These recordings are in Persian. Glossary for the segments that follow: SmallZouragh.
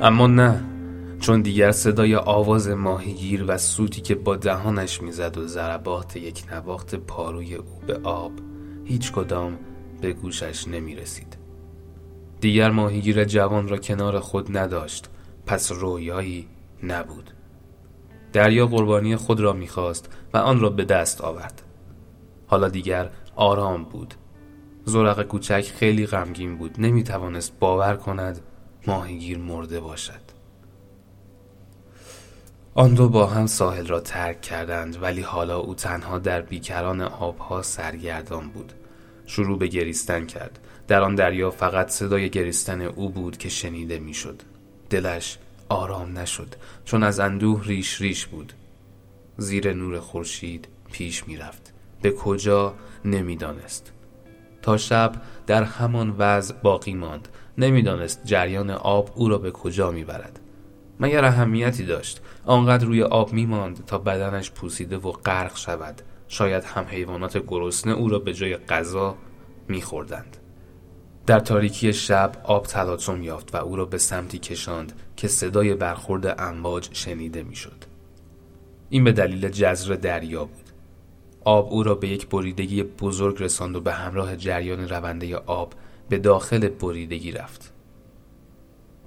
اما نه، چون دیگر صدای آواز ماهیگیر و سوتی که با دهانش میزد و ضربات یک نواخت پاروی او به آب هیچ کدام به گوشش نمی رسید. دیگر ماهیگیر جوان را کنار خود نداشت، پس رویایی نبود. دریا قربانی خود را میخواست و آن را به دست آورد. حالا دیگر آرام بود. زورق کوچک خیلی غمگین بود، نمیتوانست باور کند ماهیگیر مرده باشد. آن دو با هم ساحل را ترک کردند، ولی حالا او تنها در بیکران آبها سرگردان بود. شروع به گریستن کرد. در آن دریا فقط صدای گریستن او بود که شنیده میشد. دلش آرام نشد، چون از اندوه ریش ریش بود. زیر نور خورشید پیش میرفت، به کجا نمیدانست. تا شب در همان وضع باقی ماند. نمیدانست جریان آب او را به کجا میبرد، مگر اهمیتی داشت؟ آنقدر روی آب میماند تا بدنش پوسیده و غرق شود. شاید هم حیوانات گرسنه او را به جای غذا میخوردند. در تاریکی شب آب تلاطم یافت و او را به سمتی کشاند که صدای برخورد امواج شنیده میشد. این به دلیل جزر دریا بود. آب او را به یک بریدگی بزرگ رساند و به همراه جریان رونده آب به داخل بریدگی رفت.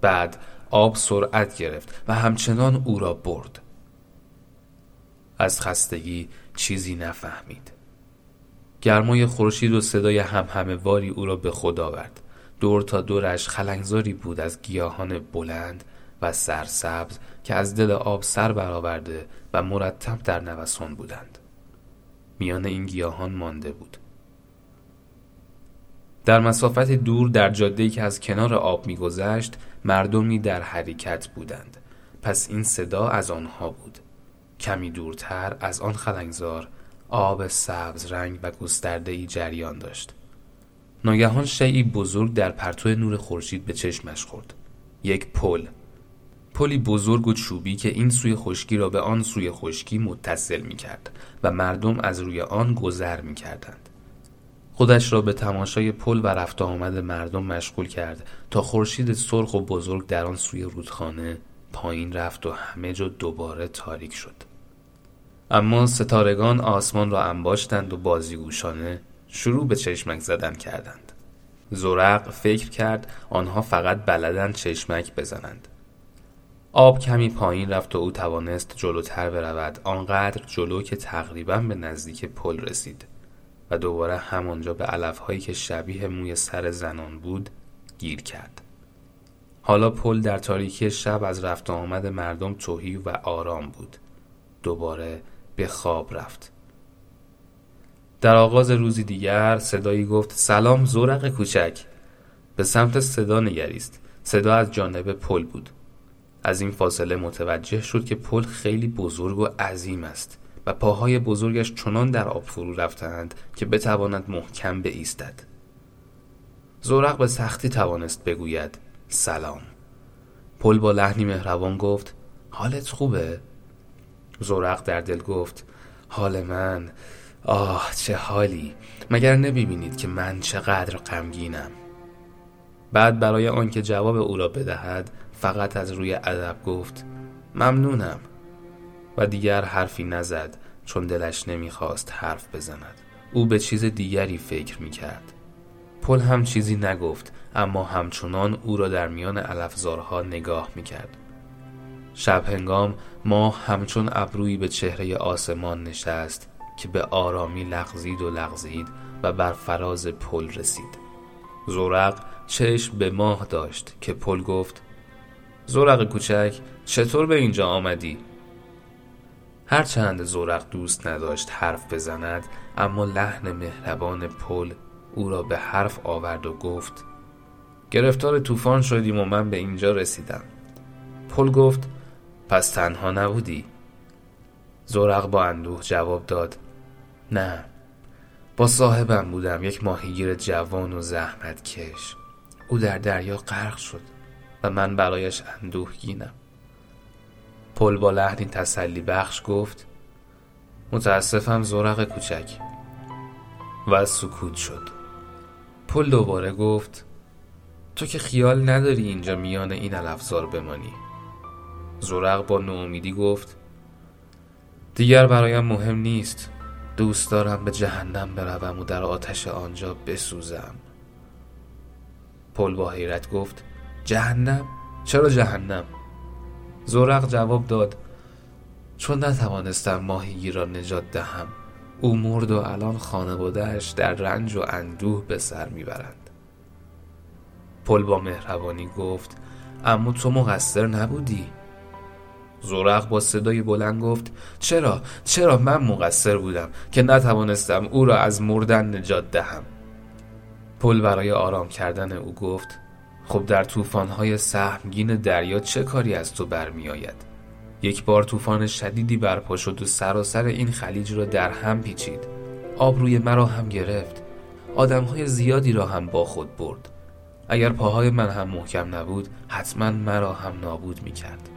بعد آب سرعت گرفت و همچنان او را برد. از خستگی چیزی نفهمید. گرمای خورشید و صدای همهمه‌واری او را به خود آورد. دور تا دورش خلنگزاری بود از گیاهان بلند و سرسبز که از دل آب سر برآورده و مرتب در نوسان بودند. میان این گیاهان مانده بود. در مسافت دور در جاده‌ای که از کنار آب می‌گذشت، مردمی در حرکت بودند. پس این صدا از آنها بود. کمی دورتر از آن خلنگزار آب سبز رنگ و گسترده‌ای جریان داشت. ناگهان شیئی بزرگ در پرتو نور خورشید به چشمش خورد. یک پلی بزرگ و چوبی که این سوی خشکی را به آن سوی خشکی متصل می‌کرد و مردم از روی آن گذر می‌کردند. خودش را به تماشای پل و رفت آمد مردم مشغول کرد تا خورشید سرخ و بزرگ در آن سوی رودخانه پایین رفت و همه جا دوباره تاریک شد. اما ستارگان آسمان را انباشتند و بازیگوشانه شروع به چشمک زدن کردند. زورق فکر کرد آنها فقط بلدند چشمک بزنند. آب کمی پایین رفت و او توانست جلوتر برود، آنقدر جلو که تقریباً به نزدیک پل رسید و دوباره همانجا به علفهایی که شبیه موی سر زنان بود گیر کرد. حالا پل در تاریکی شب از رفت آمد مردم تهی و آرام بود. دوباره به خواب رفت. در آغاز روزی دیگر صدایی گفت سلام زورق کوچک. به سمت صدا نگریست. صدا از جانب پل بود. از این فاصله متوجه شد که پل خیلی بزرگ و عظیم است و پاهای بزرگش چنان در آب فرو رفتند که بتواند محکم بایستد. زورق به سختی توانست بگوید سلام. پل با لحنی مهربان گفت حالت خوبه؟ زورق در دل گفت حال من، آه چه حالی، مگر نمی‌بینید که من چقدر غمگینم. بعد برای آنکه جواب او را بدهد فقط از روی ادب گفت ممنونم و دیگر حرفی نزد، چون دلش نمیخواست حرف بزند. او به چیز دیگری فکر میکرد. پل هم چیزی نگفت، اما همچنان او را در میان علفزارها نگاه میکرد. شب هنگام ماه همچون ابرویی به چهره آسمان نشست که به آرامی لغزید و بر فراز پل رسید. زورق چشم به ماه داشت که پل گفت زورق کوچک چطور به اینجا آمدی؟ هرچند زورق دوست نداشت حرف بزند، اما لحن مهربان پل او را به حرف آورد و گفت گرفتار طوفان شدیم و من به اینجا رسیدم. پل گفت پس تنها نبودی؟ زورق با اندوه جواب داد نه، با صاحبم بودم، یک ماهیگیر جوان و زحمت کش. او در دریا غرق شد و من برایش اندوهگینم. پل با لحنی تسلی بخش گفت متاسفم زورق کوچک، و سکوت شد. پل دوباره گفت تو که خیال نداری اینجا میان این علفزار بمانی؟ زورق با ناامیدی گفت دیگر برایم مهم نیست، دوست دارم به جهنم بروم و در آتش آنجا بسوزم. پل با حیرت گفت جهنم؟ چرا جهنم؟ زورق جواب داد چون نتوانستم ماهیگیر را نجات دهم، او مرد و الان خانواده‌اش در رنج و اندوه به سر میبرند. پل با مهربانی گفت اما تو مقصر نبودی. زورق با صدای بلند گفت چرا من مقصر بودم که نتوانستم او را از مردن نجات دهم. پل برای آرام کردن او گفت خب در طوفان‌های سهمگین دریا چه کاری از تو برمی آید؟ یک بار طوفان شدیدی برپا شد و سراسر این خلیج را در هم پیچید. آب روی مرا هم گرفت. آدم‌های زیادی را هم با خود برد. اگر پاهای من هم محکم نبود، حتما مرا هم نابود می‌کرد.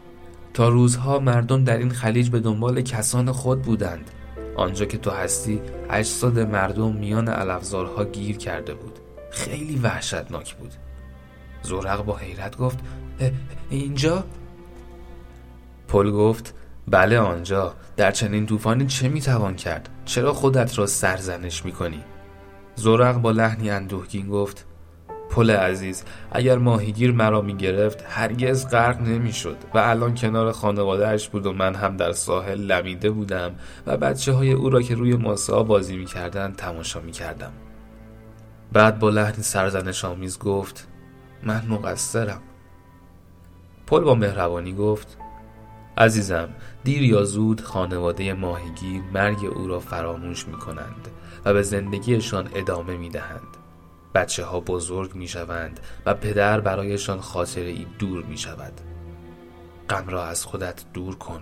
تا روزها مردم در این خلیج به دنبال کسان خود بودند. آنجا که تو هستی، اجساد مردم میان علفزارها گیر کرده بود. خیلی وحشتناک بود. زورق با حیرت گفت اینجا؟ پل گفت بله آنجا، در چنین طوفانی چه میتوان کرد؟ چرا خودت را سرزنش میکنی؟ زورق با لحنی اندوهگین گفت پل عزیز، اگر ماهیگیر مرا میگرفت هرگز غرق نمیشد و الان کنار خانوادهش بود و من هم در ساحل لمیده بودم و بچه های او را که روی ماسه ها بازی میکردن تماشا میکردم. بعد با لحنی سرزنش آمیز گفت من مقصرم. پل با مهربانی گفت عزیزم، دیر یا زود خانواده ماهیگیر مرگ او را فراموش می کنند و به زندگیشان ادامه می دهند. بچه ها بزرگ می شوند و پدر برایشان خاطره ای دور می شود. غم را از خودت دور کن.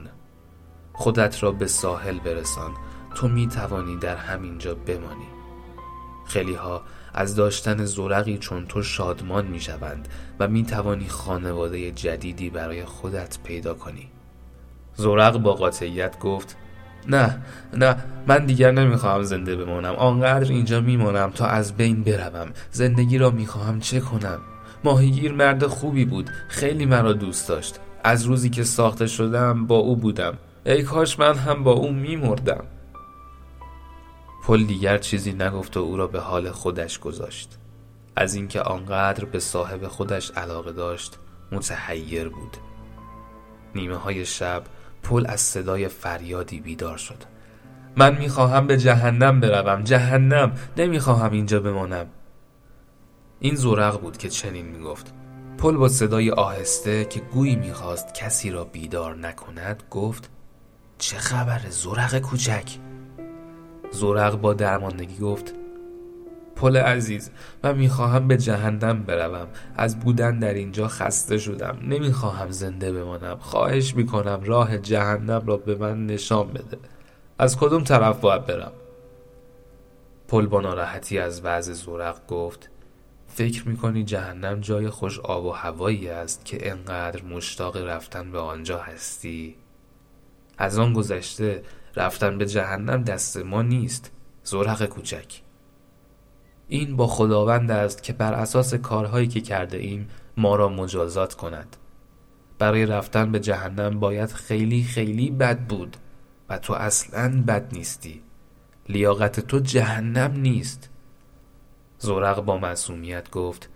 خودت را به ساحل برسان. تو می توانی در همینجا بمانی. خیلی ها از داشتن زورقی چون تو شادمان می شوند و می توانی خانواده جدیدی برای خودت پیدا کنی. زورق با قاطعیت گفت نه من دیگر نمیخواهم زنده بمانم، آنقدر اینجا میمانم تا از بین بروم. زندگی را میخواهم چه کنم؟ ماهیگیر مرد خوبی بود، خیلی مرا دوست داشت، از روزی که ساخته شدم با او بودم، ای کاش من هم با او میمردم. پل دیگر چیزی نگفت و او را به حال خودش گذاشت. از اینکه آنقدر به صاحب خودش علاقه داشت متحیر بود. نیمه های شب پل از صدای فریادی بیدار شد. من میخواهم به جهنم بروم، جهنم، نمیخواهم اینجا بمانم. این زورق بود که چنین میگفت. پل با صدای آهسته که گویی میخواست کسی را بیدار نکند گفت چه خبر زورق کوچک؟ زورق با درماندگی گفت پل عزیز، من میخواهم به جهنم بروم، از بودن در اینجا خسته شدم، نمیخواهم زنده بمانم، خواهش میکنم راه جهنم را به من نشان بده، از کدوم طرف باید برم؟ پل با ناراحتی از وضع زورق گفت فکر میکنی جهنم جای خوش آب و هوایی است که انقدر مشتاق رفتن به آنجا هستی؟ از آن گذشته رفتن به جهنم دست ما نیست، زورق کوچک. این با خداوند است که بر اساس کارهایی که کرده ایم ما را مجازات کند. برای رفتن به جهنم باید خیلی خیلی بد بود و تو اصلاً بد نیستی. لیاقت تو جهنم نیست. زورق با معصومیت گفت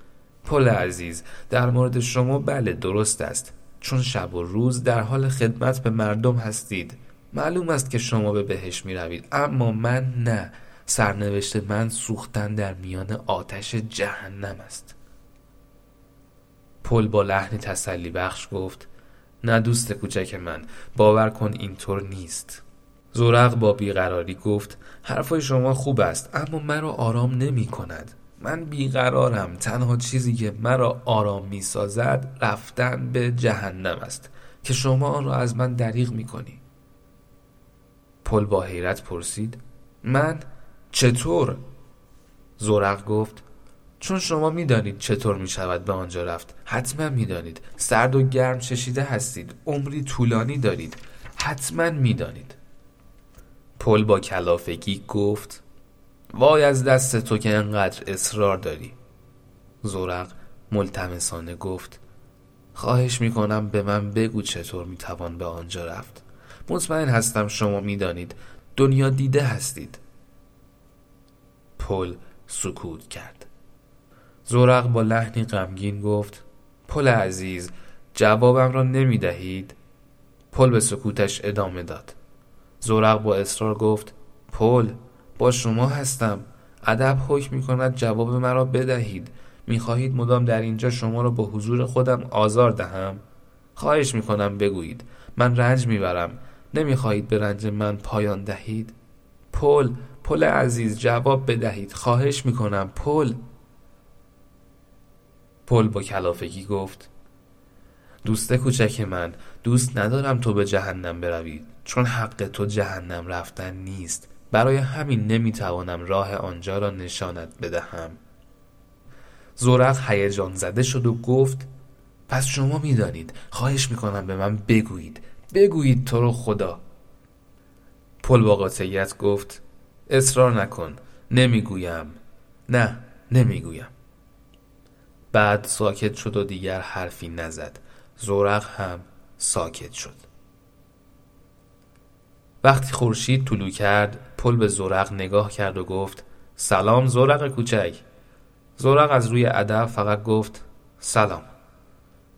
پل عزیز، در مورد شما بله درست است، چون شب و روز در حال خدمت به مردم هستید. معلوم است که شما به بهشت می روید، اما من نه. سرنوشت من سوختن در میان آتش جهنم است. پل با لحنی تسلی بخش گفت نه دوست کوچک من، باور کن اینطور نیست. زورق با بیقراری گفت حرفای شما خوب است، اما مرا آرام نمی کند. من بیقرارم. تنها چیزی که مرا آرام می سازد رفتن به جهنم است که شما آن را از من دریغ می کنی. پل با حیرت پرسید: من؟ چطور؟ زورق گفت: چون شما می دانید چطور می شود به آنجا رفت. حتما می دانید. سرد و گرم چشیده هستید. عمری طولانی دارید. حتما می دانید. پل با کلافگی گفت: وای از دست تو که انقدر اصرار داری. زورق ملتمسانه گفت: خواهش می کنم به من بگو چطور می توان به آنجا رفت. مطمئن هستم شما می دانید. دنیا دیده هستید. پل سکوت کرد. زورق با لحنی غمگین گفت: پل عزیز، جوابم را نمی دهید؟ پل به سکوتش ادامه داد. زورق با اصرار گفت: پل، با شما هستم. ادب حکم می کند جواب مرا بدهید. می خواهید مدام در اینجا شما را با حضور خودم آزار دهم؟ خواهش می کنم بگویید. من رنج می برم. نمی خواهید به رنج من پایان دهید؟ پل عزیز، جواب بدهید. خواهش می کنم. پل با کلافگی گفت: دوست کوچک من، دوست ندارم تو به جهنم بروی، چون حق تو جهنم رفتن نیست. برای همین نمیتوانم راه آنجا را نشانت بدهم. زورق هیجان زده شد و گفت: پس شما میدانید. خواهش میکنم به من بگویید. بگویید تو رو خدا. پل با قاطعیت گفت: اصرار نکن. نمیگویم. نه، نمیگویم. بعد ساکت شد و دیگر حرفی نزد. زورق هم ساکت شد. وقتی خورشید طلوع کرد، پل به زورق نگاه کرد و گفت: سلام زورق کوچک. زورق از روی ادب فقط گفت: سلام.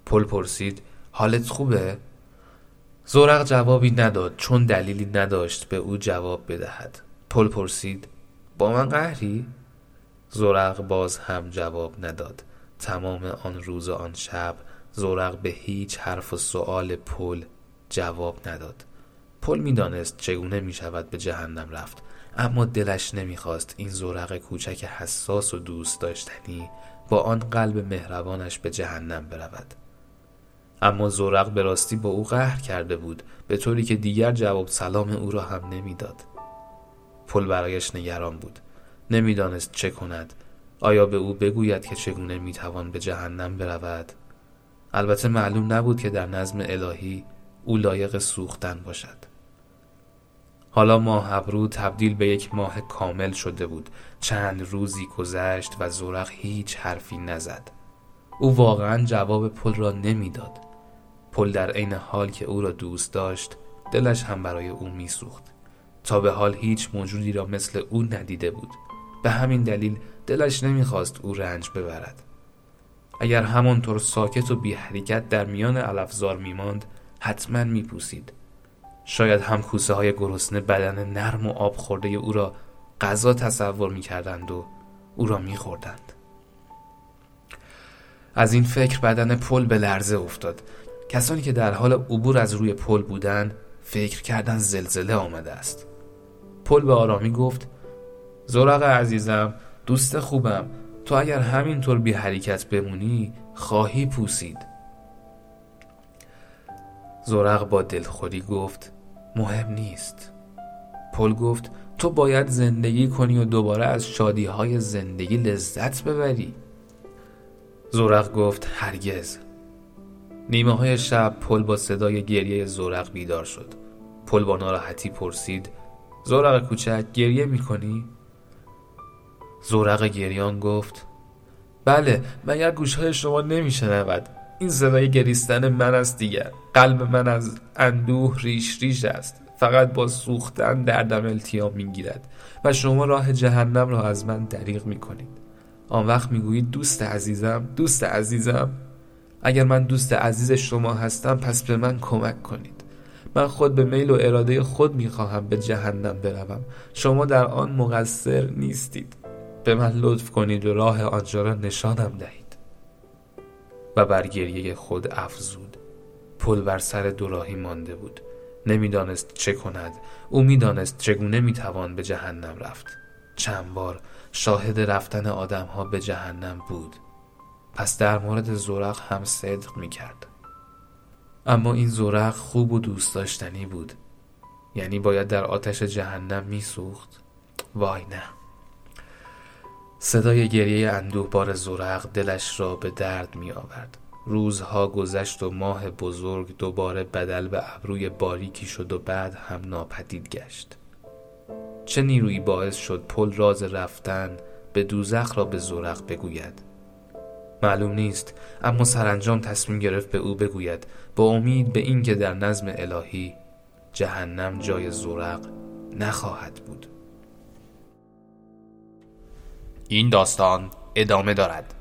پل پرسید: حالت خوبه؟ زورق جوابی نداد چون دلیلی نداشت به او جواب بدهد. پل پرسید: با من قهری؟ زورق باز هم جواب نداد. تمام آن روز و آن شب زورق به هیچ حرف و سؤال پل جواب نداد. پل میدانست چگونه میشود به جهنم رفت، اما دلش نمیخواست این زورق کوچک حساس و دوست داشتنی با آن قلب مهربانش به جهنم برود. اما زورق به راستی با او قهر کرده بود، به طوری که دیگر جواب سلام او را هم نمیداد. پل برایش نگران بود. نمیدانست چه کند. آیا به او بگوید که چگونه میتوان به جهنم برود؟ البته معلوم نبود که در نظم الهی او لایق سوختن باشد. حالا ماه ابرو تبدیل به یک ماه کامل شده بود. چند روزی گذشت و زورق هیچ حرفی نزد. او واقعا جواب پل را نمیداد. پل در عین حال که او را دوست داشت، دلش هم برای او میسوخت. تا به حال هیچ موجودی را مثل او ندیده بود. به همین دلیل دلش نمیخواست او رنج ببرد. اگر همانطور ساکت و بی حرکت در میان علفزار میماند، حتما میپوسید. شاید هم کوسه های گرسنه بدن نرم و آب خورده او را غذا تصور میکردند و او را میخوردند. از این فکر بدن پل به لرزه افتاد. کسانی که در حال عبور از روی پل بودند فکر کردند زلزله آمده است. پل به آرامی گفت: زورق عزیزم، دوست خوبم، تو اگر همینطور بی حرکت بمونی خواهی پوسید. زورق با دلخوری گفت: مهم نیست. پل گفت: تو باید زندگی کنی و دوباره از شادی‌های زندگی لذت ببری. زورق گفت: هرگز. نیمه های شب پل با صدای گریه زورق بیدار شد. پل با ناراحتی پرسید: زورق کوچک، گریه میکنی؟ زورق گریان گفت: بله، مگر گوشهای شما نمیشنود؟ این صدای گریستن من است دیگر. قلب من از اندوه ریش ریش است. فقط با سوختن دردم التیام میگیرد و شما راه جهنم را از من دریغ میکنید. آن وقت میگویید دوست عزیزم، دوست عزیزم. اگر من دوست عزیز شما هستم، پس به من کمک کنید. من خود به میل و اراده خود میخواهم به جهنم بروم. شما در آن مقصر نیستید. به من لطف کنید و راه آنجا را نشانم دهید. و بر گریه خود افزود. پل بر سر دوراهی مانده بود. نمیدانست چه کند. او میدانست چگونه میتوان به جهنم رفت. چند بار شاهد رفتن آدم ها به جهنم بود، پس در مورد زورق هم صدق می کرد. اما این زورق خوب و دوست داشتنی بود، یعنی باید در آتش جهنم می سوخت؟ وای نه. صدای گریه اندوه بار زورق دلش را به درد می آورد. روزها گذشت و ماه بزرگ دوباره بدل به ابروی باریکی شد و بعد هم ناپدید گشت. چه نیرویی باعث شد پل راز رفتن به دوزخ را به زورق بگوید؟ معلوم نیست، اما سرانجام تصمیم گرفت به او بگوید، با امید به این که در نظم الهی جهنم جای زورق نخواهد بود. این داستان ادامه دارد.